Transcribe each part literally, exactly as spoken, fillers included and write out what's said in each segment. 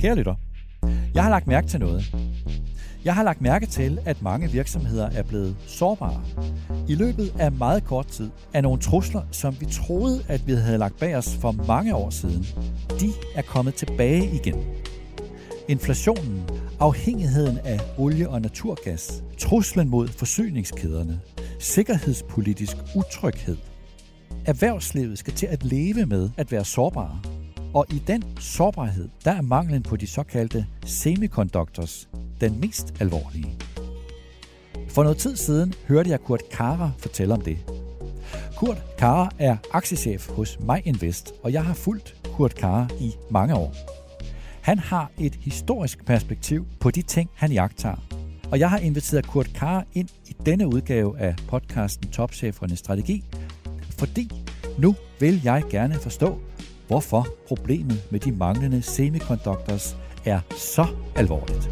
Kære lytter, jeg har lagt mærke til noget. Jeg har lagt mærke til, at mange virksomheder er blevet sårbare. I løbet af meget kort tid er nogle trusler, som vi troede, at vi havde lagt bag os for mange år siden, de er kommet tilbage igen. Inflationen, afhængigheden af olie og naturgas, truslen mod forsyningskæderne, sikkerhedspolitisk utryghed. Erhvervslivet skal til at leve med at være sårbare. Og i den sårbarhed, der er manglen på de såkaldte semiconductors den mest alvorlige. For noget tid siden hørte jeg Kurt Kara fortælle om det. Kurt Kara er aktiechef hos MyInvest, og jeg har fulgt Kurt Kara i mange år. Han har et historisk perspektiv på de ting, han iagttager. Og jeg har inviteret Kurt Kara ind i denne udgave af podcasten Topchefernes strategi, fordi nu vil jeg gerne forstå, hvorfor problemet med de manglende semiconductors er så alvorligt.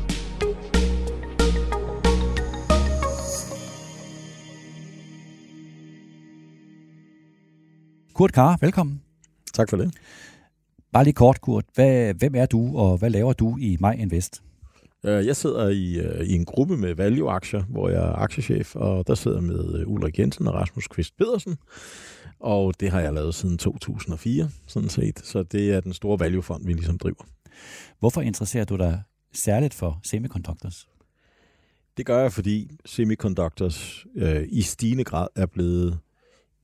Kurt Kara, velkommen. Tak for det. Bare lige kort, Kurt. Hvad, hvem er du, og hvad laver du i MyInvest? Jeg sidder i, i en gruppe med value-aktier, hvor jeg er aktiechef, og der sidder med Ulrik Jensen og Rasmus Kvist Pedersen. Og det har jeg lavet siden to tusind og fire, sådan set. Så det er den store value-fond, vi ligesom driver. Hvorfor interesserer du dig særligt for semiconductors? Det gør jeg, fordi semiconductors øh, i stigende grad er blevet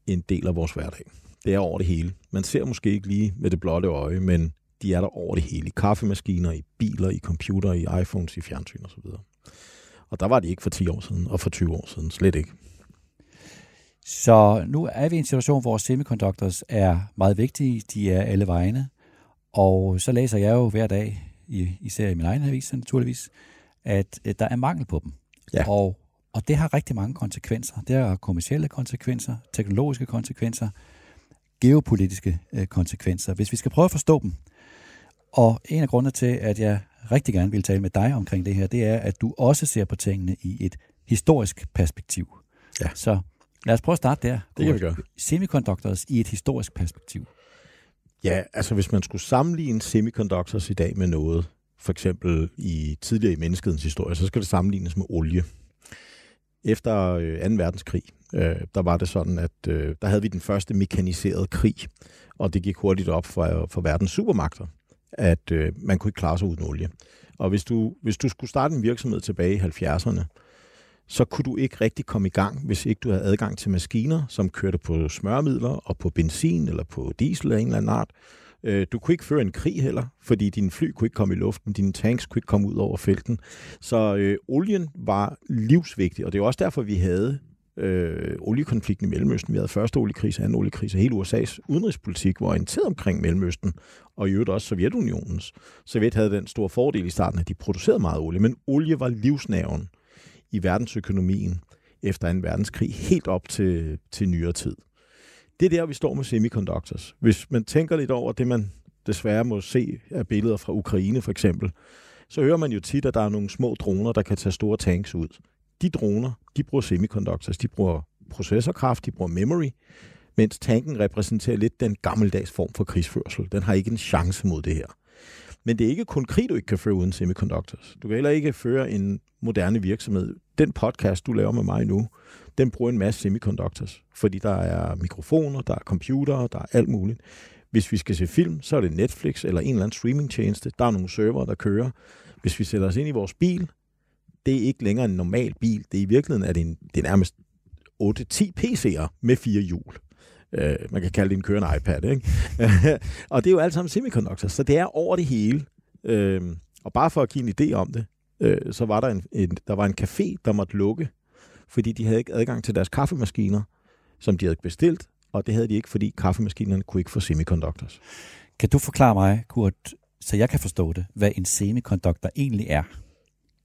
en del af vores hverdag. Det er over det hele. Man ser måske ikke lige med det blotte øje, men de er der over det hele. I kaffemaskiner, i biler, i computer, i iPhones, i fjernsyn osv. Og der var de ikke for ti år siden, og for tyve år siden slet ikke. Så nu er vi i en situation, hvor semiconductors er meget vigtige. De er alle vegne. Og så læser jeg jo hver dag, især i min egen avis naturligvis, at der er mangel på dem. Ja. Og, og det har rigtig mange konsekvenser. Det har kommercielle konsekvenser, teknologiske konsekvenser, geopolitiske konsekvenser, hvis vi skal prøve at forstå dem. Og en af grundene til, at jeg rigtig gerne vil tale med dig omkring det her, det er, at du også ser på tingene i et historisk perspektiv. Ja. Så lad os prøve at starte der. Det kan vi gøre. Semiconductors i et historisk perspektiv. Ja, altså hvis man skulle sammenligne semiconductors i dag med noget, for eksempel i tidligere i menneskets historie, så skal det sammenlignes med olie. Efter anden verdenskrig, der var det sådan, at der havde vi den første mekaniserede krig, og det gik hurtigt op for, for verdens supermagter, at man kunne ikke klare sig uden olie. Og hvis du, hvis du skulle starte en virksomhed tilbage i halvfjerdserne, så kunne du ikke rigtig komme i gang, hvis ikke du havde adgang til maskiner, som kørte på smøremidler og på benzin eller på diesel af en eller anden art. Du kunne ikke føre en krig heller, fordi dine fly kunne ikke komme i luften, dine tanks kunne ikke komme ud over felten. Så øh, olien var livsvigtig, og det er også derfor, vi havde øh, oliekonflikten i Mellemøsten. Vi havde første oliekrise, anden oliekrise, hele U S A's udenrigspolitik var orienteret omkring Mellemøsten, og i øvrigt også Sovjetunionens. Sovjet havde den store fordel i starten, at de producerede meget olie, men olie var livsnerven i verdensøkonomien efter anden verdenskrig, helt op til, til nyere tid. Det er der, vi står med semiconductors. Hvis man tænker lidt over det, man desværre må se af billeder fra Ukraine for eksempel, så hører man jo tit, at der er nogle små droner, der kan tage store tanks ud. De droner, de bruger semiconductors, de bruger processorkraft, de bruger memory, mens tanken repræsenterer lidt den gammeldags form for krigsførsel. Den har ikke en chance mod det her. Men det er ikke kun krig, du ikke kan føre uden semiconductors. Du kan heller ikke føre en moderne virksomhed. Den podcast, du laver med mig nu, den bruger en masse semiconductors, fordi der er mikrofoner, der er computere, der er alt muligt. Hvis vi skal se film, så er det Netflix eller en eller anden streamingtjeneste. Der er nogle servere, der kører. Hvis vi sætter os ind i vores bil, det er ikke længere en normal bil. Det er i virkeligheden at det er en, det er nærmest otte ti P C'er med fire hjul. Man kan kalde det en kørende iPad, ikke? Og det er jo alt sammen semiconductors, så det er over det hele. Og bare for at give en idé om det, så var der en, en, der var en café, der måtte lukke, fordi de havde ikke adgang til deres kaffemaskiner, som de havde bestilt, og det havde de ikke, fordi kaffemaskinerne kunne ikke få semiconductors. Kan du forklare mig, Kurt, så jeg kan forstå det, hvad en semiconductor egentlig er?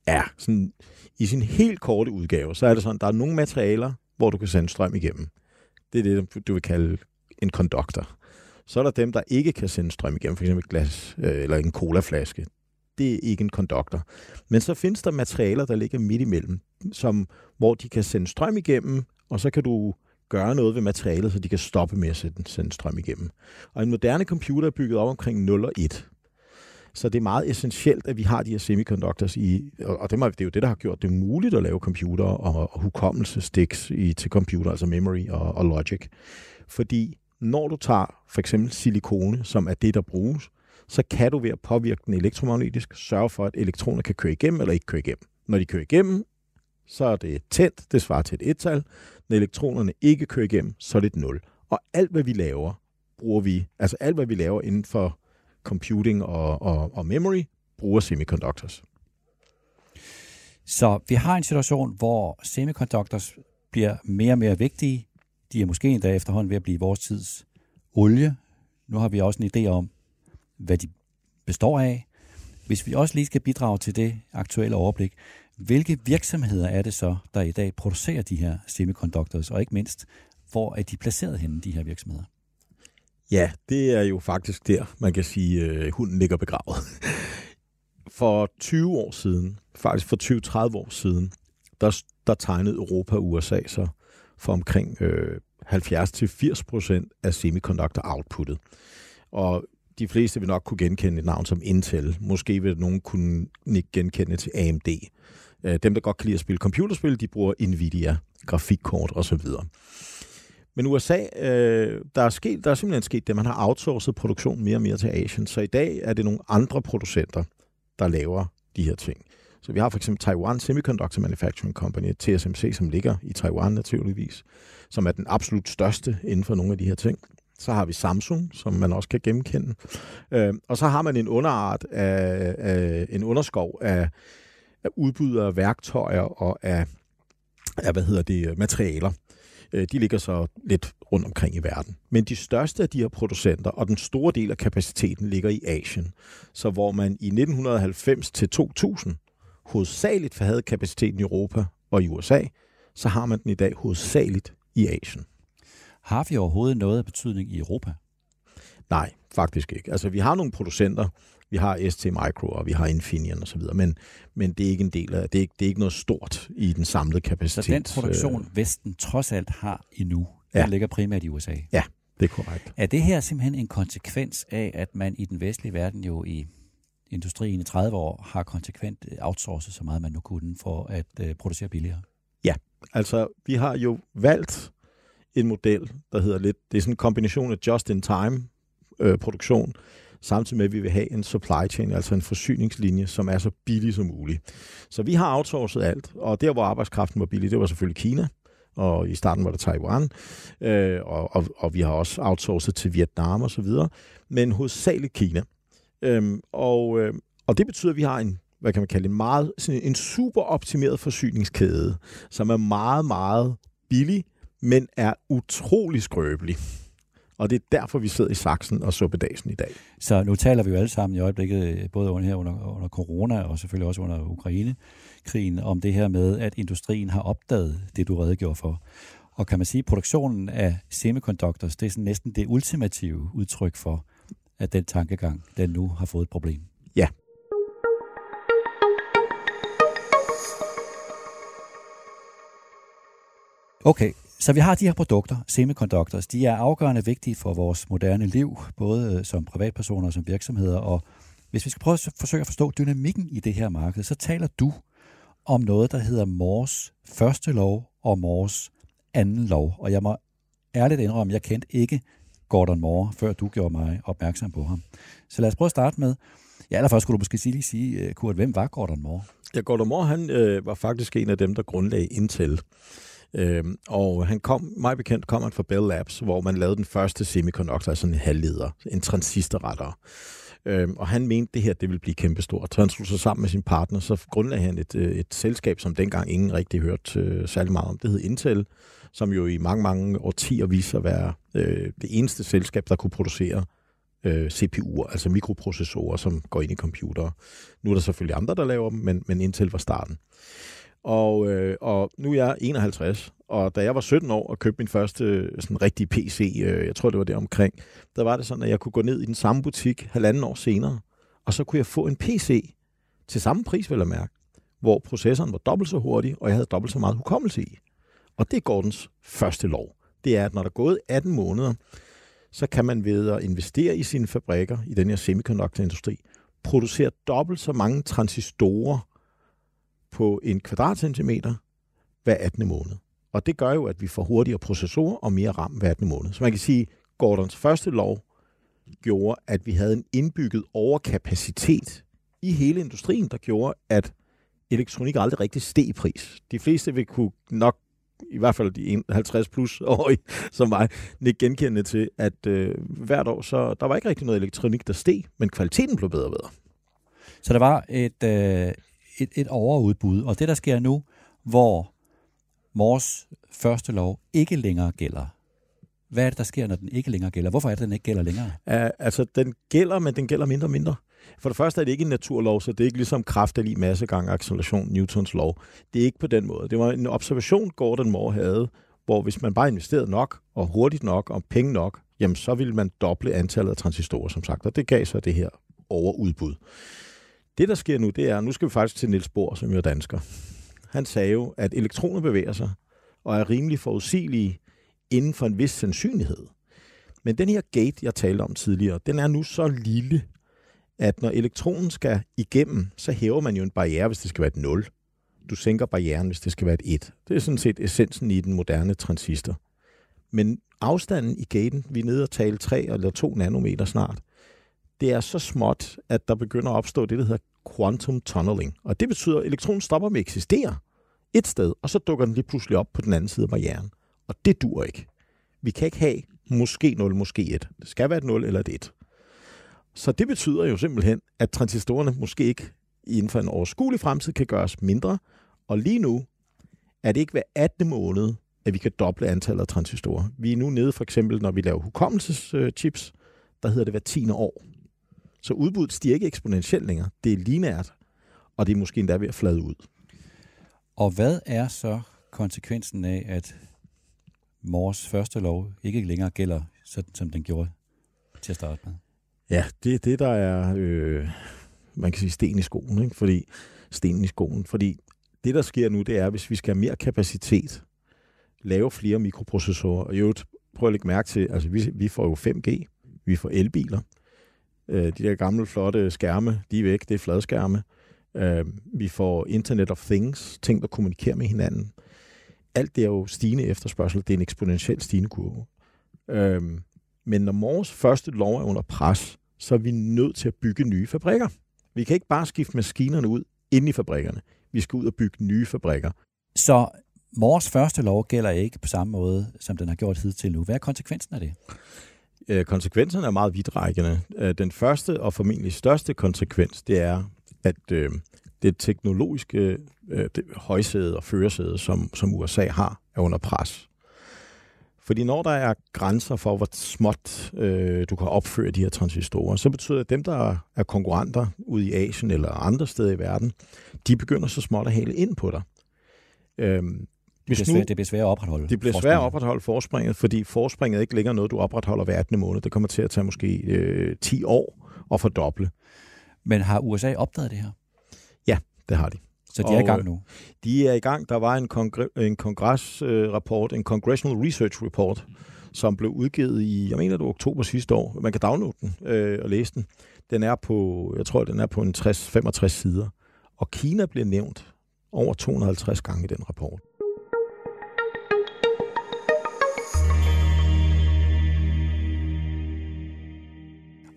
Ja, sådan, i sin helt korte udgave, så er det sådan, der er nogle materialer, hvor du kan sende strøm igennem. Det er det, du vil kalde en konduktor. Så er der dem, der ikke kan sende strøm igennem, f.eks. et glas øh, eller en colaflaske. Det er ikke en konduktor. Men så findes der materialer, der ligger midt imellem, som, hvor de kan sende strøm igennem, og så kan du gøre noget ved materialet, så de kan stoppe med at sende strøm igennem. Og en moderne computer er bygget op omkring nul og et. Så det er meget essentielt, at vi har de her semiconductors i, og det er jo det, der har gjort det muligt at lave computer og, og hukommelsestiks i, til computer, altså memory og, og logic. Fordi når du tager for eksempel silikone, som er det, der bruges, så kan du ved at påvirke den elektromagnetisk sørge for, at elektroner kan køre igennem eller ikke køre igennem. Når de kører igennem, så er det tændt, det svarer til et et-tal. Når elektronerne ikke kører igennem, så er det et nul. Og alt, hvad vi laver, bruger vi, altså alt, hvad vi laver inden for computing og, og, og memory, bruger semiconductors. Så vi har en situation, hvor semiconductors bliver mere og mere vigtige. De er måske endda efterhånden ved at blive vores tids olie. Nu har vi også en idé om, hvad de består af. Hvis vi også lige skal bidrage til det aktuelle overblik, hvilke virksomheder er det så, der i dag producerer de her semiconductors, og ikke mindst, hvor er de placeret henne, de her virksomheder? Ja, det er jo faktisk der, man kan sige, øh, hunden ligger begravet. For tyve år siden, faktisk for tyve til tredive år siden, der, der tegnede Europa og U S A sig for omkring øh, halvfjerds til firs procent af semiconductor-outputtet. Og de fleste vil nok kunne genkende et navn som Intel. Måske vil nogen kunne ikke genkende til A M D. Dem, der godt kan lide at spille computerspil, de bruger Nvidia, grafikkort osv. Men U S A, øh, der, er sket, der er simpelthen sket det, man har outsourcet produktion mere og mere til Asien. Så i dag er det nogle andre producenter, der laver de her ting. Så vi har for eksempel Taiwan Semiconductor Manufacturing Company, T S M C, som ligger i Taiwan naturligvis, som er den absolut største inden for nogle af de her ting. Så har vi Samsung, som man også kan genkende. Øh, og så har man en underart af, af en underskov af, af udbydere af værktøjer og af, af hvad hedder det, materialer. Øh, de ligger så lidt rundt omkring i verden. Men de største af de her producenter og den store del af kapaciteten ligger i Asien. Så hvor man i nitten halvfems til to tusind hovedsageligt havde kapaciteten i Europa og i U S A, så har man den i dag hovedsageligt i Asien. Har vi overhovedet noget af betydning i Europa? Nej, faktisk ikke. Altså, vi har nogle producenter. Vi har S T Micro, og vi har Infineon osv., men, men det er ikke en del af, det er ikke, det er ikke noget stort i den samlede kapacitet. Så den produktion, øh... Vesten trods alt har endnu, ja. Den ligger primært i U S A? Ja, det er korrekt. Er det her simpelthen en konsekvens af, at man i den vestlige verden jo i industrien i tredive år har konsekvent outsourcet så meget, man nu kunne, for at øh, producere billigere? Ja, altså vi har jo valgt en model, der hedder lidt, det er sådan en kombination af just-in-time øh, produktion, samtidig med, at vi vil have en supply chain, altså en forsyningslinje, som er så billig som muligt. Så vi har outsourcet alt, og der, hvor arbejdskraften var billig, det var selvfølgelig Kina, og i starten var det Taiwan, øh, og, og, og vi har også outsourcet til Vietnam og så videre, men hovedsageligt Kina. Øhm, og, øh, og det betyder, at vi har en, hvad kan man kalde en meget, sådan en super optimeret forsyningskæde, som er meget, meget billig, men er utrolig skrøbelig. Og det er derfor, vi sidder i saksen og suppedasen i dag. Så nu taler vi jo alle sammen i øjeblikket, både under, her under, under corona og selvfølgelig også under Ukraine-krigen, om det her med, at industrien har opdaget det, du redegjorde for. Og kan man sige, at produktionen af semiconductors, det er sådan næsten det ultimative udtryk for, at den tankegang, den nu har fået et problem. Ja. Okay. Så vi har de her produkter, semiconductors. De er afgørende vigtige for vores moderne liv, både som privatpersoner og som virksomheder. Og hvis vi skal prøve at forsøge at forstå dynamikken i det her marked, så taler du om noget, der hedder Moores første lov og Moores anden lov. Og jeg må ærligt indrømme, jeg kendte ikke Gordon Moore, før du gjorde mig opmærksom på ham. Så lad os prøve at starte med, ja, allerførst skulle du måske lige sige, Kurt, hvem var Gordon Moore? Ja, Gordon Moore, han øh, var faktisk en af dem, der grundlagde Intel. Øhm, og han kom, meget bekendt kom han fra Bell Labs, hvor man lavede den første semiconductor, altså en halvleder, en transistorretter. Øhm, og han mente, det her det ville blive kæmpestort. Så han slog sig sammen med sin partner, så grundlagde han et, et selskab, som dengang ingen rigtig hørte øh, særlig meget om. Det hed Intel, som jo i mange, mange årtier viste at være øh, det eneste selskab, der kunne producere øh, C P U'er, altså mikroprocessorer, som går ind i computere. Nu er der selvfølgelig andre, der laver dem, men, men Intel var starten. Og, øh, og nu er jeg enoghalvtreds, og da jeg var sytten år og købte min første sådan rigtige P C, øh, jeg tror det var der omkring, der var det sådan, at jeg kunne gå ned i den samme butik halvanden år senere, og så kunne jeg få en P C til samme pris, vel at mærke, hvor processoren var dobbelt så hurtig, og jeg havde dobbelt så meget hukommelse i. Og det er Gordons første lov. Det er, at når der er gået atten måneder, så kan man ved at investere i sine fabrikker, i den her semiconductor-industri, producerer dobbelt så mange transistorer på en kvadratcentimeter hver attende måned. Og det gør jo, at vi får hurtigere processorer og mere RAM hver attende måned. Så man kan sige, at Gordons første lov gjorde, at vi havde en indbygget overkapacitet i hele industrien, der gjorde, at elektronik aldrig rigtig steg i pris. De fleste vil kunne nok, i hvert fald de halvtreds plus år, som mig, ikke genkendende til, at øh, hvert år, så der var ikke rigtig noget elektronik, der steg, men kvaliteten blev bedre og bedre. Så der var et, øh, et, et overudbud, og det der sker nu, hvor Moores første lov ikke længere gælder. Hvad er det, der sker, når den ikke længere gælder? Hvorfor er det, den ikke gælder længere? Uh, altså, den gælder, men den gælder mindre og mindre. For det første er det ikke en naturlov, så det er ikke ligesom kraft er lige masse gange acceleration, Newtons lov. Det er ikke på den måde. Det var en observation, Gordon Moore havde, hvor hvis man bare investerede nok, og hurtigt nok, og penge nok, jamen så ville man doble antallet af transistorer, som sagt. Og det gav så det her overudbud. Det, der sker nu, det er, nu skal vi faktisk til Niels Bohr, som jo er dansker. Han sagde jo, at elektroner bevæger sig, og er rimelig forudsigelige, inden for en vis sandsynlighed. Men den her gate, jeg talte om tidligere, den er nu så lille, at når elektronen skal igennem, så hæver man jo en barriere, hvis det skal være et nul. Du sænker barrieren, hvis det skal være et et. Det er sådan set essensen i den moderne transistor. Men afstanden i gaten, vi er nede og tale tre eller to nanometer snart, det er så småt, at der begynder at opstå det, der hedder quantum tunneling. Og det betyder, at elektronen stopper med at eksistere et sted, og så dukker den lige pludselig op på den anden side af barrieren. Og det dur ikke. Vi kan ikke have måske nul, måske et. Det skal være et nul eller et et. Så det betyder jo simpelthen, at transistorerne måske ikke inden for en overskuelig fremtid kan gøres mindre. Og lige nu er det ikke hver attende måned, at vi kan doble antallet af transistorer. Vi er nu nede for eksempel, når vi laver hukommelseschips, der hedder det hver tiende år. Så udbuddet stiger ikke eksponentielt længere. Det er lineært, og det er måske endda ved at flade ud. Og hvad er så konsekvensen af, at Moores første lov ikke længere gælder, sådan som den gjorde til at starte med? Ja, det er det, der er, øh, man kan sige, sten i skoen, ikke? Fordi, stenen i skoen. Fordi det, der sker nu, det er, hvis vi skal have mere kapacitet, lave flere mikroprocessorer, og jo, prøv at lægge mærke til, altså vi, vi får jo fem G, vi får elbiler, øh, de der gamle, flotte skærme, de er væk, det er fladskærme, øh, vi får Internet of Things, ting, der kommunikerer med hinanden. Alt det er jo stigende efterspørgsel. Det er en eksponentiel stigende kurve. Øhm, men når Moores første lov er under pres, så er vi nødt til at bygge nye fabrikker. Vi kan ikke bare skifte maskinerne ud inde i fabrikkerne. Vi skal ud og bygge nye fabrikker. Så Moores første lov gælder ikke på samme måde, som den har gjort hidtil nu. Hvad er konsekvensen af det? Øh, konsekvenserne er meget vidtrækkende. Øh, den første og formentlig største konsekvens, det er, at Øh, det teknologiske øh, det højsæde og førersæde, som, som U S A har, er under pres. Fordi når der er grænser for, hvor småt øh, du kan opføre de her transistorer, så betyder det, at dem, der er konkurrenter ude i Asien eller andre steder i verden, de begynder så småt at hale ind på dig. Øhm, det, bliver svært, nu, det bliver svært at opretholde. Det bliver svært at opretholde forspringet, fordi forspringet er ikke længere noget, du opretholder hver attende måned. Det kommer til at tage måske øh, ti år at fordoble. Men har U S A opdaget det her? Det har de. Så de er og, i gang nu? De er i gang. Der var en, kongre- en kongressrapport, en Congressional Research Report, som blev udgivet i, jeg mener det var oktober sidste år. Man kan downloade den øh, og læse den. Den er på, jeg tror, den er på en tres til femogtres sider. Og Kina bliver nævnt over to hundrede og halvtreds gange i den rapport.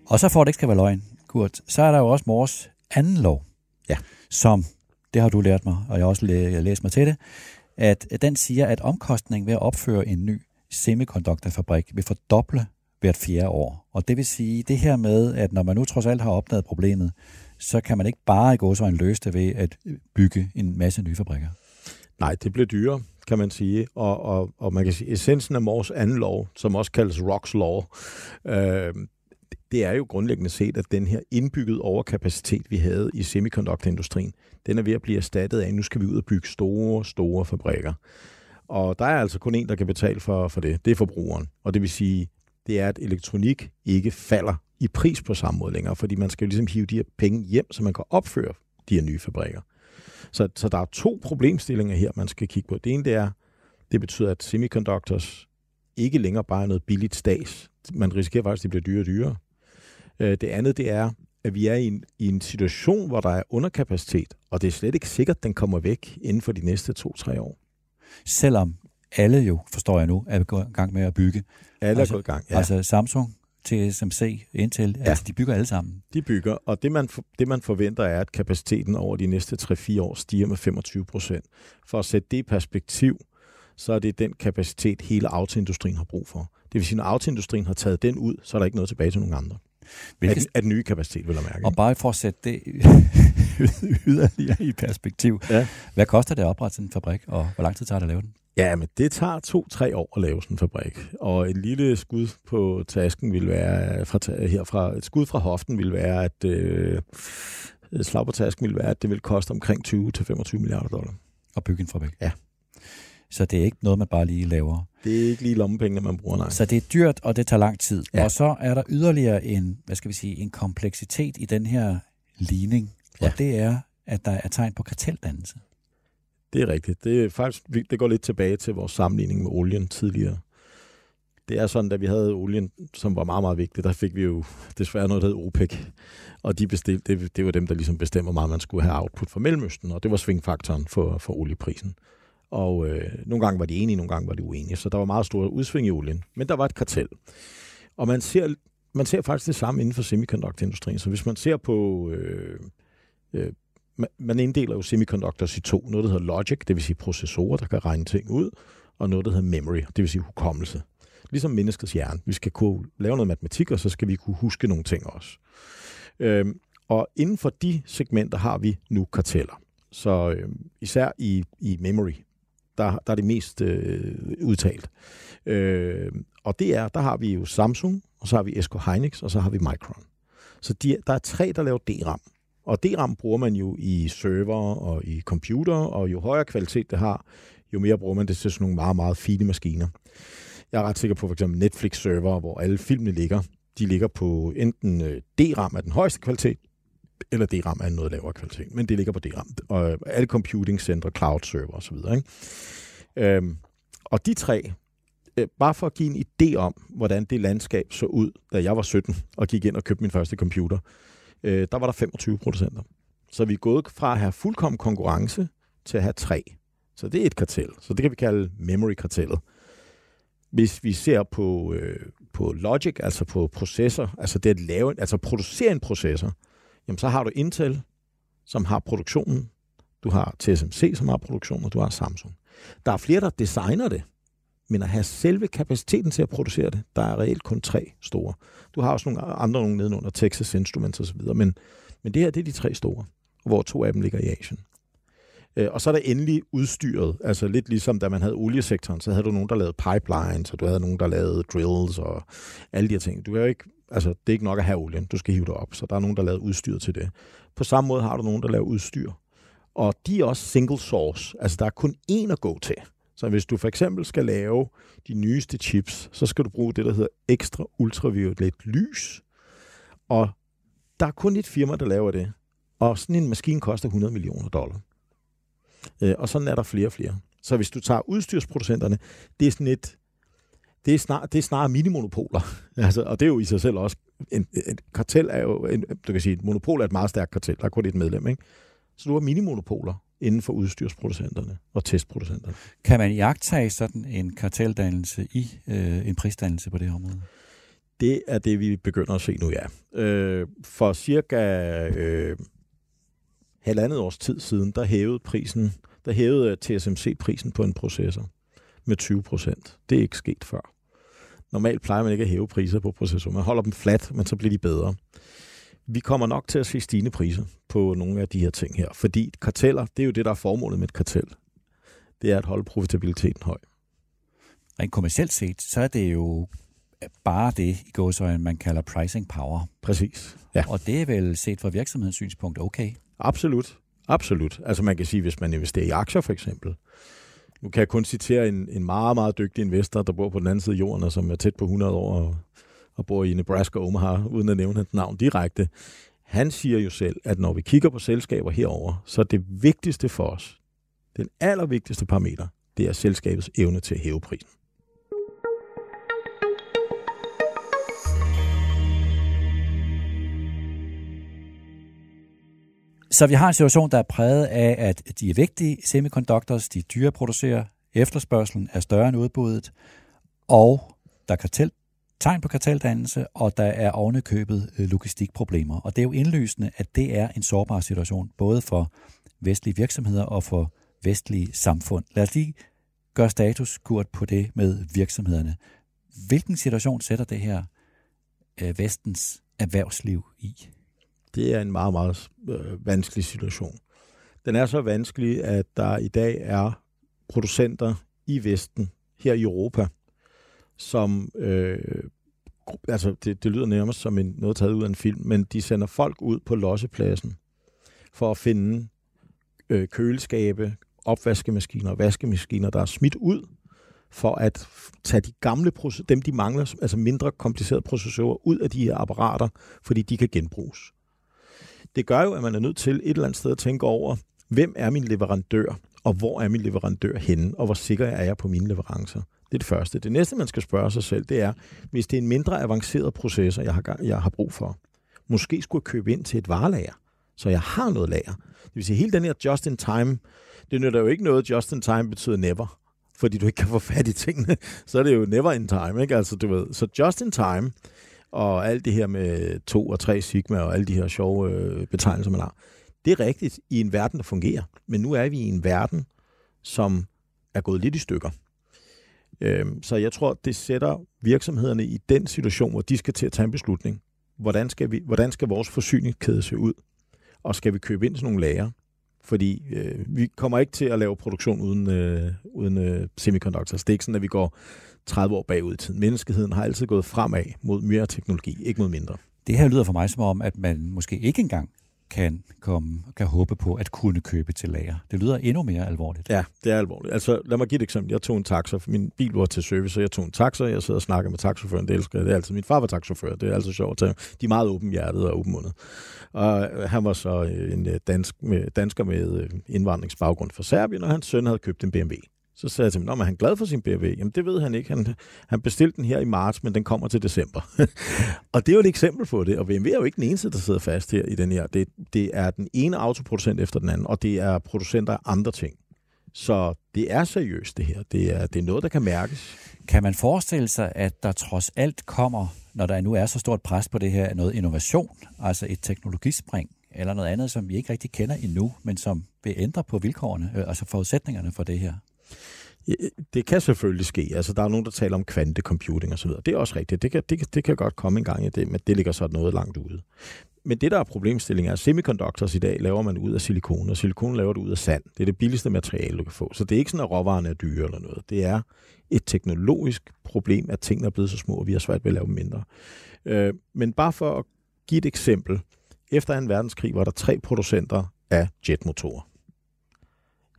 Og så for at det ikke skal være løgn, Kurt, så er der jo også Moores anden lov. Ja. Som, det har du lært mig, og jeg har også læ- læst mig til det, at den siger, at omkostningen ved at opføre en ny semiconductorfabrik vil fordoble hvert fjerde år. Og det vil sige, det her med, at når man nu trods alt har opdaget problemet, så kan man ikke bare gå så en løse det ved at bygge en masse nye fabrikker. Nej, det bliver dyrere, kan man sige. Og, og, og man kan sige, essensen af Moores anden lov, som også kaldes Rock's Law, øh, det er jo grundlæggende set, at den her indbyggede overkapacitet, vi havde i semiconductorindustrien, den er ved at blive erstattet af, nu skal vi ud og bygge store, store fabrikker. Og der er altså kun en, der kan betale for, for det. Det er forbrugeren. Og det vil sige, det er, at elektronik ikke falder i pris på samme måde længere, fordi man skal jo ligesom hive de her penge hjem, så man kan opføre de her nye fabrikker. Så, så der er to problemstillinger her, man skal kigge på. Det ene, det er, det betyder, at semiconductors ikke længere bare er noget billigt stads. Man risikerer faktisk, at de bliver dyrere og dyrere. Det andet, det er, at vi er i en, i en situation, hvor der er underkapacitet, og det er slet ikke sikkert, at den kommer væk inden for de næste to-tre år. Selvom alle jo, forstår jeg nu, er gået i gang med at bygge. Alle altså, er gået i gang, ja. Altså Samsung, T S M C, Intel, ja. Altså de bygger alle sammen. De bygger, og det man, det man forventer er, at kapaciteten over de næste tre-fire år stiger med femogtyve procent. For at sætte det i perspektiv, så er det den kapacitet, hele autoindustrien har brug for. Det vil sige, når autoindustrien har taget den ud, så er der ikke noget tilbage til nogen andre. Hvilket... Af, den, af den nye kapacitet, vil jeg mærke. Og bare for at sætte det yderligere i perspektiv. Ja. Hvad koster det at oprette sådan en fabrik, og hvor lang tid tager det at lave den? Ja, men det tager to-tre år at lave sådan en fabrik. Og et lille skud på tasken vil være, fra, herfra, et skud fra hoften vil være, at øh, et slag på tasken vil være, at det vil koste omkring tyve til femogtyve milliarder dollar. At bygge en fabrik? Ja. Så det er ikke noget, man bare lige laver. Det er ikke lige lommepengene, man bruger, nej. Så det er dyrt, og det tager lang tid. Ja. Og så er der yderligere en, hvad skal vi sige, en kompleksitet i den her ligning, og ja. Det er, at der er tegn på karteldannelse. Det er rigtigt. Det er faktisk, det går lidt tilbage til vores sammenligning med olien tidligere. Det er sådan, da vi havde olien, som var meget, meget vigtig, der fik vi jo desværre noget, der hed OPEC. Og de bestilte, det, det var dem, der ligesom bestemmer, hvor meget man skulle have output fra Mellemøsten, og det var svingfaktoren for, for olieprisen. Og øh, nogle gange var de enige, nogle gange var de uenige. Så der var meget store udsving i olien. Men der var et kartel. Og man ser, man ser faktisk det samme inden for semiconductorindustrien. Så hvis man ser på... Øh, øh, man inddeler jo semiconductors i to. Noget, der hedder logic, det vil sige processorer, der kan regne ting ud. Og noget, der hedder memory, det vil sige hukommelse. Ligesom menneskets hjerne. Vi skal kunne lave noget matematik, og så skal vi kunne huske nogle ting også. Øh, og inden for de segmenter har vi nu karteller. Så øh, især i, i memory. Der, der er det mest øh, udtalt. Øh, og det er, der har vi jo Samsung, og så har vi S K Hynix, og så har vi Micron. Så de, der er tre, der laver D RAM. Og D RAM bruger man jo i server og i computer, og jo højere kvalitet det har, jo mere bruger man det til sådan nogle meget, meget fine maskiner. Jeg er ret sikker på for eksempel Netflix-server, hvor alle filmene ligger. De ligger på enten D RAM af den højeste kvalitet, eller D RAM er noget lavere kvalitet, men det ligger på D RAM. Og alle computingcentre, cloud-server osv. Øhm, og de tre, øh, bare for at give en idé om, hvordan det landskab så ud, da jeg var sytten og gik ind og købte min første computer, øh, der var der femogtyve producenter. Så vi er gået fra at have fuldkommen konkurrence til at have tre. Så det er et kartel, så det kan vi kalde memory-kartellet. Hvis vi ser på, øh, på logic, altså på processor, altså det at lave, altså producere en processor, jamen så har du Intel, som har produktionen, du har T S M C, som har produktionen, og du har Samsung. Der er flere, der designer det, men at have selve kapaciteten til at producere det, der er reelt kun tre store. Du har også nogle andre nogle nedenunder, Texas Instruments osv., men, men det her, det er de tre store, hvor to af dem ligger i Asien. Og så er der endelig udstyret, altså lidt ligesom da man havde oliesektoren, så havde du nogen, der lavede pipelines, og du havde nogen, der lavede drills og alle de her ting. Du har jo ikke... Altså, det er ikke nok at have olien. Du skal hive det op. Så der er nogen, der laver udstyr til det. På samme måde har du nogen, der laver udstyr. Og de er også single source. Altså, der er kun én at gå til. Så hvis du for eksempel skal lave de nyeste chips, så skal du bruge det, der hedder ekstra ultraviolet lys. Og der er kun et firma, der laver det. Og sådan en maskine koster hundrede millioner dollar. Og sådan er der flere og flere. Så hvis du tager udstyrsproducenterne, det er sådan et... Det er, snart, det er snart minimonopoler, altså, og det er jo i sig selv også. En, en kartel er jo, en, du kan sige, et monopol er et meget stærkt kartel, der er kun et medlem, ikke? Så du har minimonopoler inden for udstyrsproducenterne og testproducenterne. Kan man iagttage sådan en karteldannelse i øh, en prisdannelse på det her område? Det er det, vi begynder at se nu, ja. Øh, for cirka øh, halvandet års tid siden, der hævede, prisen, der hævede T S M C-prisen på en processor med tyve procent. Det er ikke sket før. Normalt plejer man ikke at hæve priser på processorer. Man holder dem flat, men så bliver de bedre. Vi kommer nok til at se stigende priser på nogle af de her ting her, fordi karteller, det er jo det, der er formålet med et kartel. Det er at holde profitabiliteten høj. Rent kommercielt set, så er det jo bare det, i gåseøjne, man kalder pricing power. Præcis. Ja. Og det er vel set fra virksomhedens synspunkt okay? Absolut. Absolut. Altså man kan sige, hvis man investerer i aktier for eksempel. Nu kan jeg kun citere en, en meget, meget dygtig investor, der bor på den anden side af jorden, og som er tæt på hundrede år og, og bor i Nebraska og Omaha, uden at nævne hans navn direkte. Han siger jo selv, at når vi kigger på selskaber herover, så er det vigtigste for os, den allervigtigste parameter, det er selskabets evne til at hæve prisen. Så vi har en situation, der er præget af, at de er vigtige semiconductors, de er dyre at producere, efterspørgselen er større end udbuddet, og der er kartel, tegn på karteldannelse, og der er ovenikøbet logistikproblemer. Og det er jo indlysende, at det er en sårbar situation, både for vestlige virksomheder og for vestlige samfund. Lad os lige gøre status, Kurt, på det med virksomhederne. Hvilken situation sætter det her øh, vestens erhvervsliv i? Det er en meget, meget øh, vanskelig situation. Den er så vanskelig, at der i dag er producenter i Vesten, her i Europa, som, øh, altså det, det lyder nærmest som en, noget taget ud af en film, men de sender folk ud på lossepladsen for at finde øh, køleskabe, opvaskemaskiner og vaskemaskiner, der er smidt ud, for at tage de gamle processorer, dem de mangler, altså mindre komplicerede processorer, ud af de her apparater, fordi de kan genbruges. Det gør jo, at man er nødt til et eller andet sted at tænke over, hvem er min leverandør, og hvor er min leverandør henne, og hvor sikker er jeg på mine leverancer. Det er det første. Det næste, man skal spørge sig selv, det er, hvis det er en mindre avanceret processor, jeg har, jeg har brug for, måske skulle jeg købe ind til et varelager, så jeg har noget lager. Det vil sige, hele den her just-in-time, det nytter jo ikke noget, just-in-time betyder never, fordi du ikke kan få fat i tingene, så er det jo never in time, ikke? Altså, du ved. Så just in time, og alt det her med to og tre sigma, og alle de her sjove øh, betegnelser, man har, det er rigtigt i en verden, der fungerer. Men nu er vi i en verden, som er gået lidt i stykker. Øhm, så jeg tror, det sætter virksomhederne i den situation, hvor de skal til at tage en beslutning. Hvordan skal, vi, hvordan skal vores forsyningskæde se ud? Og skal vi købe ind til nogle lager? Fordi øh, vi kommer ikke til at lave produktion uden, øh, uden øh, semiconductors. Det er ikke sådan, at vi går tredive år bagud i tiden. Menneskeheden har altid gået fremad mod mere teknologi, ikke mod mindre. Det her lyder for mig som om, at man måske ikke engang kan, komme, kan håbe på at kunne købe til lager. Det lyder endnu mere alvorligt. Ja, det er alvorligt. Altså, lad mig give et eksempel. Jeg tog en taxa. Min bil var til service, og jeg tog en taxa. Jeg sidder og snakker med taxaføren. Det elsker jeg. Det er altid. Min far var taxachauffør. Det er altid sjovt. De er meget åbenhjertede og åbenmundede. Og han var så en dansk, dansker med indvandringsbaggrund fra Serbien, og hans søn havde købt en B M W. Så sagde jeg til ham, at han er glad for sin B M W. Jamen, det ved han ikke. Han, han bestilte den her i marts, men den kommer til december. Og det er jo et eksempel på det. Og B M W er jo ikke den eneste, der sidder fast her i den her. Det, det er den ene autoproducent efter den anden, og det er producenter af andre ting. Så det er seriøst, det her. Det er, det er noget, der kan mærkes. Kan man forestille sig, at der trods alt kommer, når der nu er så stort pres på det her, noget innovation, altså et teknologispring, eller noget andet, som vi ikke rigtig kender endnu, men som vil ændre på vilkårene, altså forudsætningerne for det her? Det kan selvfølgelig ske. Altså, der er nogen, der taler om kvantecomputing og så videre. Det er også rigtigt. Det kan, det kan, det kan godt komme en gang i det, men det ligger sådan noget langt ude. Men det, der er problemstillingen, er, at semiconductors i dag laver man ud af silikon, og silikon laver du ud af sand. Det er det billigste materiale, du kan få. Så det er ikke sådan, at råvarerne er dyre eller noget. Det er et teknologisk problem, at tingene er blevet så små, og vi har svært ved at lave dem mindre. Øh, men bare for at give et eksempel. Efter anden verdenskrig var der tre producenter af jetmotorer.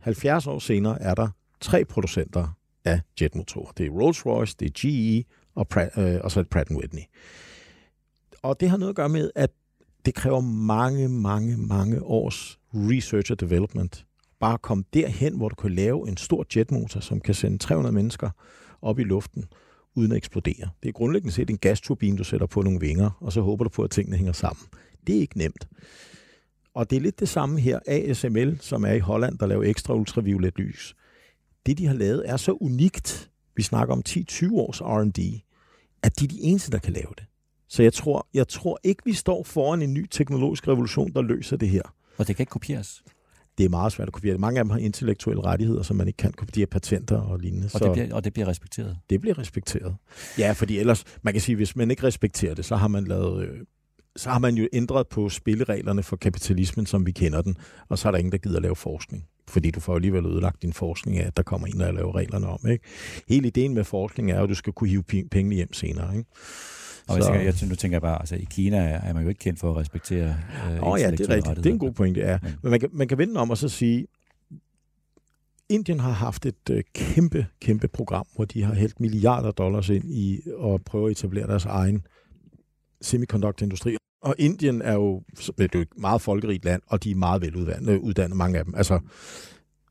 halvfjerds år senere er der tre producenter af jetmotorer. Det er Rolls-Royce, det er G E og, Pratt, øh, og så et Pratt and Whitney. Og det har noget at gøre med, at det kræver mange, mange, mange års research og development. Bare at komme derhen, hvor du kan lave en stor jetmotor, som kan sende tre hundrede mennesker op i luften, uden at eksplodere. Det er grundlæggende set en gasturbine, du sætter på nogle vinger, og så håber du på, at tingene hænger sammen. Det er ikke nemt. Og det er lidt det samme her. A S M L, som er i Holland, der laver ekstra ultraviolet lys. Det, de har lavet, er så unikt, vi snakker om ti til tyve års R og D, at de er de eneste, der kan lave det. Så jeg tror, jeg tror ikke, vi står foran en ny teknologisk revolution, der løser det her. Og det kan ikke kopieres? Det er meget svært at kopiere. Mange af dem har intellektuelle rettigheder, som man ikke kan kopiere, patenter og lignende. Og det, bliver, og det bliver respekteret? Det bliver respekteret. Ja, fordi ellers, man kan sige, at hvis man ikke respekterer det, så har man lavet... Øh, så har man jo ændret på spillereglerne for kapitalismen, som vi kender den, og så er der ingen, der gider at lave forskning. Fordi du får alligevel ødelagt din forskning af, at der kommer en, der laver reglerne om. Ikke? Hele ideen med forskning er jo, at du skal kunne hive pengene hjem senere. Ikke? Og så... jeg tænker, nu tænker jeg bare, altså i Kina er man jo ikke kendt for at respektere øh, oh, ja, det er rigtigt. Det er en god pointe, ja. Ja. Men man kan, man kan vende om og så sige, Indien har haft et øh, kæmpe, kæmpe program, hvor de har hældt milliarder dollars ind i at prøve at etablere deres egen semiconductor-industri. Og Indien er jo, det er jo et meget folkerigt land, og de er meget veluddannede, mange af dem. Altså,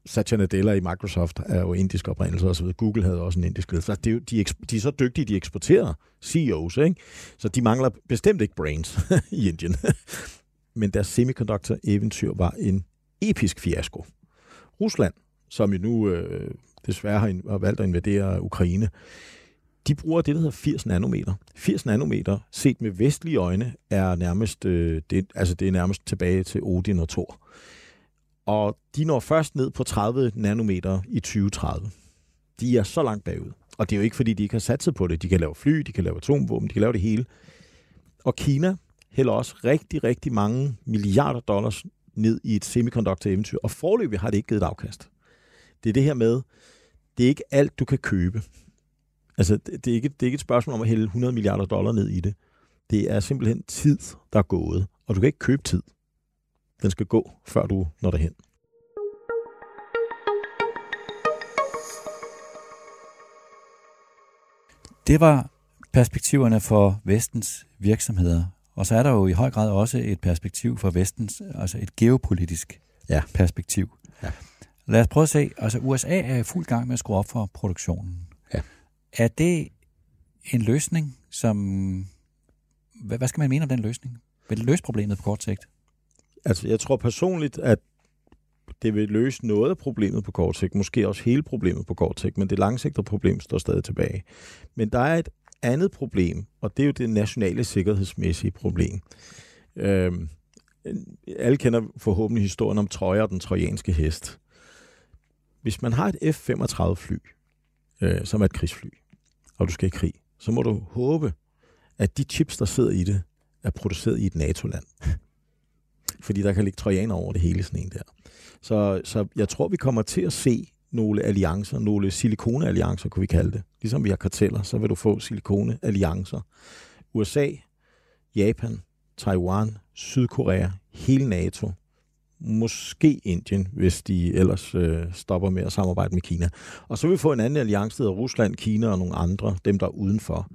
Satya Nadella i Microsoft er jo indisk oprindelse og så videre. Google havde også en indisk ledelse. Altså, det er jo, de, de er så dygtige, de eksporterer C E O's, ikke? Så de mangler bestemt ikke brains i Indien. men deres semiconductor-eventyr var en episk fiasko. Rusland, som jo nu øh, desværre har valgt at invadere Ukraine, de bruger det, der hedder firs nanometer. firs nanometer, set med vestlige øjne, er nærmest, øh, det, altså det er nærmest tilbage til Odin og Thor. Og de når først ned på tredive nanometer i tyve tredive. De er så langt bagud. Og det er jo ikke, fordi de ikke har satset på det. De kan lave fly, de kan lave atomvåben, de kan lave det hele. Og Kina hælder også rigtig, rigtig mange milliarder dollars ned i et semiconductor-eventyr. Og foreløbig har det ikke givet et afkast. Det er det her med, det er ikke alt, du kan købe. Altså, det er ikke, det er ikke et spørgsmål om at hælde hundrede milliarder dollar ned i det. Det er simpelthen tid, der er gået. Og du kan ikke købe tid. Den skal gå, før du når derhen. Det var perspektiverne for Vestens virksomheder. Og så er der jo i høj grad også et perspektiv for Vestens, altså et geopolitisk ja. perspektiv. Ja. Lad os prøve at se. Altså U S A er i fuld gang med at skrue op for produktionen. Ja. Er det en løsning, som... Hvad skal man mene om den løsning? Vil det løse problemet på kort sigt? Altså jeg tror personligt, at det vil løse noget af problemet på kort sigt, måske også hele problemet på kort sigt, men det langsigtede problem står stadig tilbage. Men der er et andet problem, og det er jo det nationale sikkerhedsmæssige problem. Øhm, alle kender forhåbentlig historien om Troja og den trojanske hest. Hvis man har et F femogtredive fly, øh, som er et krigsfly, og du skal i krig, så må du håbe, at de chips, der sidder i det, er produceret i et NATO-land. Fordi der kan ligge trojaner over det hele sådan en der. Så, så jeg tror, vi kommer til at se nogle alliancer, nogle silikonealliancer, kunne vi kalde det. Ligesom vi har karteller, så vil du få silikonealliancer. U S A, Japan, Taiwan, Sydkorea, hele NATO, måske Indien, hvis de ellers øh, stopper med at samarbejde med Kina. Og så vil vi få en anden alliance, der hedder Rusland, Kina og nogle andre, dem der er udenfor.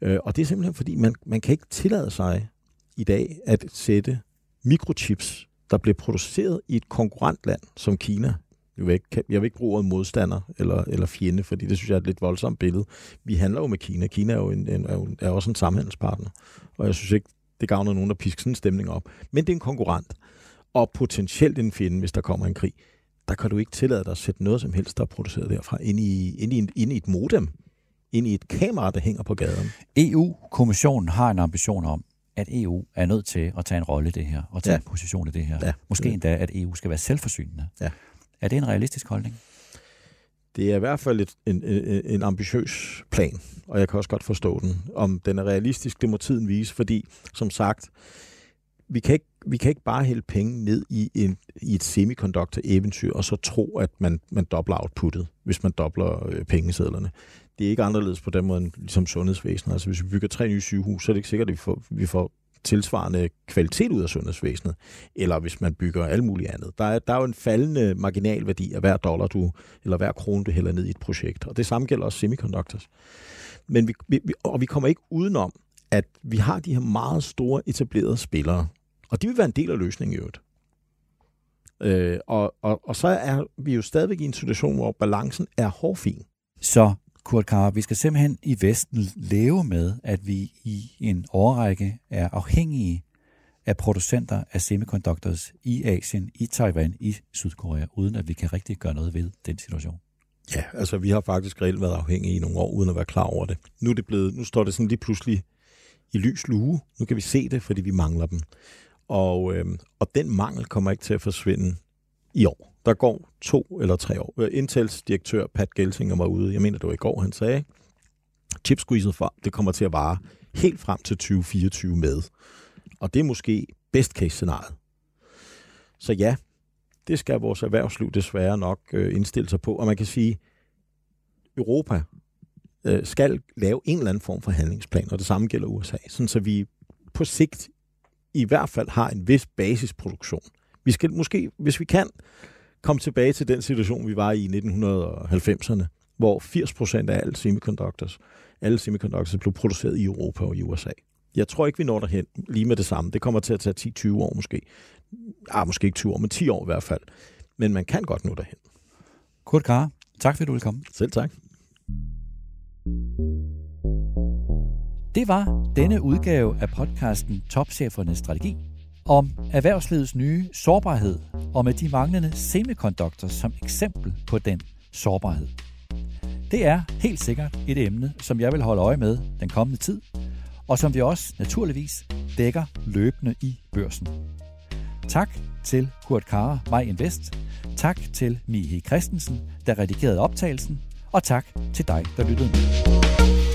Øh, og det er simpelthen fordi, man, man kan ikke tillade sig i dag at sætte mikrochips, der blev produceret i et konkurrentland som Kina. Jeg vil ikke, jeg vil ikke bruge ordet modstander eller, eller fjende, fordi det synes jeg er et lidt voldsomt billede. Vi handler jo med Kina. Kina er jo, en, en, er jo er også en samhandelspartner, og jeg synes ikke, det gavner nogen, der pisker sådan en stemning op. Men det er en konkurrent, og potentielt en fjende, hvis der kommer en krig. Der kan du ikke tillade dig at sætte noget som helst, der er produceret derfra, ind i, ind i, ind i et modem, ind i et kamera, der hænger på gaden. E U-kommissionen har en ambition om, at E U er nødt til at tage en rolle i det her, og tage ja. en position i det her. Ja. Måske endda, at E U skal være selvforsynende. Ja. Er det en realistisk holdning? Det er i hvert fald et, en, en, en ambitiøs plan, og jeg kan også godt forstå den. Om den er realistisk, det må tiden vise, fordi, som sagt, vi kan ikke, vi kan ikke bare hælde penge ned i, en, i et semiconductor-eventyr, og så tro, at man, man dobler outputtet, hvis man dobler øh, pengesedlerne. Det er ikke anderledes på den måde end ligesom sundhedsvæsenet. Altså hvis vi bygger tre nye sygehus, så er det ikke sikkert, at vi får, vi får tilsvarende kvalitet ud af sundhedsvæsenet. Eller hvis man bygger alt muligt andet. Der er, der er jo en faldende marginalværdi af hver dollar, du, eller hver krone, du hælder ned i et projekt. Og det samme gælder også semiconductors. Men vi, vi, og vi kommer ikke udenom, at vi har de her meget store etablerede spillere. Og de vil være en del af løsningen i øvrigt. Øh, og, og, og så er vi jo stadigvæk i en situation, hvor balancen er hårfin. Så Kurt Kara, vi skal simpelthen i Vesten leve med, at vi i en årrække er afhængige af producenter af semiconductors i Asien, i Taiwan, i Sydkorea, uden at vi kan rigtig gøre noget ved den situation. Ja, altså vi har faktisk reelt været afhængige i nogle år, uden at være klar over det. Nu, er det blevet, nu står det sådan lige pludselig i lys lue. Nu kan vi se det, fordi vi mangler dem. Og, øhm, og den mangel kommer ikke til at forsvinde i år. Der går to eller tre år. Intels direktør Pat Gelsinger var ude, jeg mener det var i går, han sagde, chip squeezet for, det kommer til at vare helt frem til tyve fireogtyve med. Og det er måske best case scenariet. Så ja, det skal vores erhvervsliv desværre nok indstille sig på. Og man kan sige, Europa skal lave en eller anden form for handlingsplan, og det samme gælder U S A. Sådan så vi på sigt i hvert fald har en vis basisproduktion. Vi skal måske, hvis vi kan, komme tilbage til den situation, vi var i i nitten halvfemserne, hvor firs procent af alle semiconductors, alle semiconductors blev produceret i Europa og i U S A. Jeg tror ikke, vi når derhen lige med det samme. Det kommer til at tage ti til tyve år måske. Ah, måske ikke tyve år, men ti år i hvert fald. Men man kan godt nå derhen. Kurt Kara, tak fordi du ville komme. Selv tak. Det var denne udgave af podcasten Topchefernes Strategi. om erhvervslivets nye sårbarhed og med de manglende semiconductors som eksempel på den sårbarhed. Det er helt sikkert et emne, som jeg vil holde øje med den kommende tid, og som vi også naturligvis dækker løbende i Børsen. Tak til Kurt Kara, MyInvest. Tak til Mie H. Christensen, der redigerede optagelsen. Og tak til dig, der lyttede med.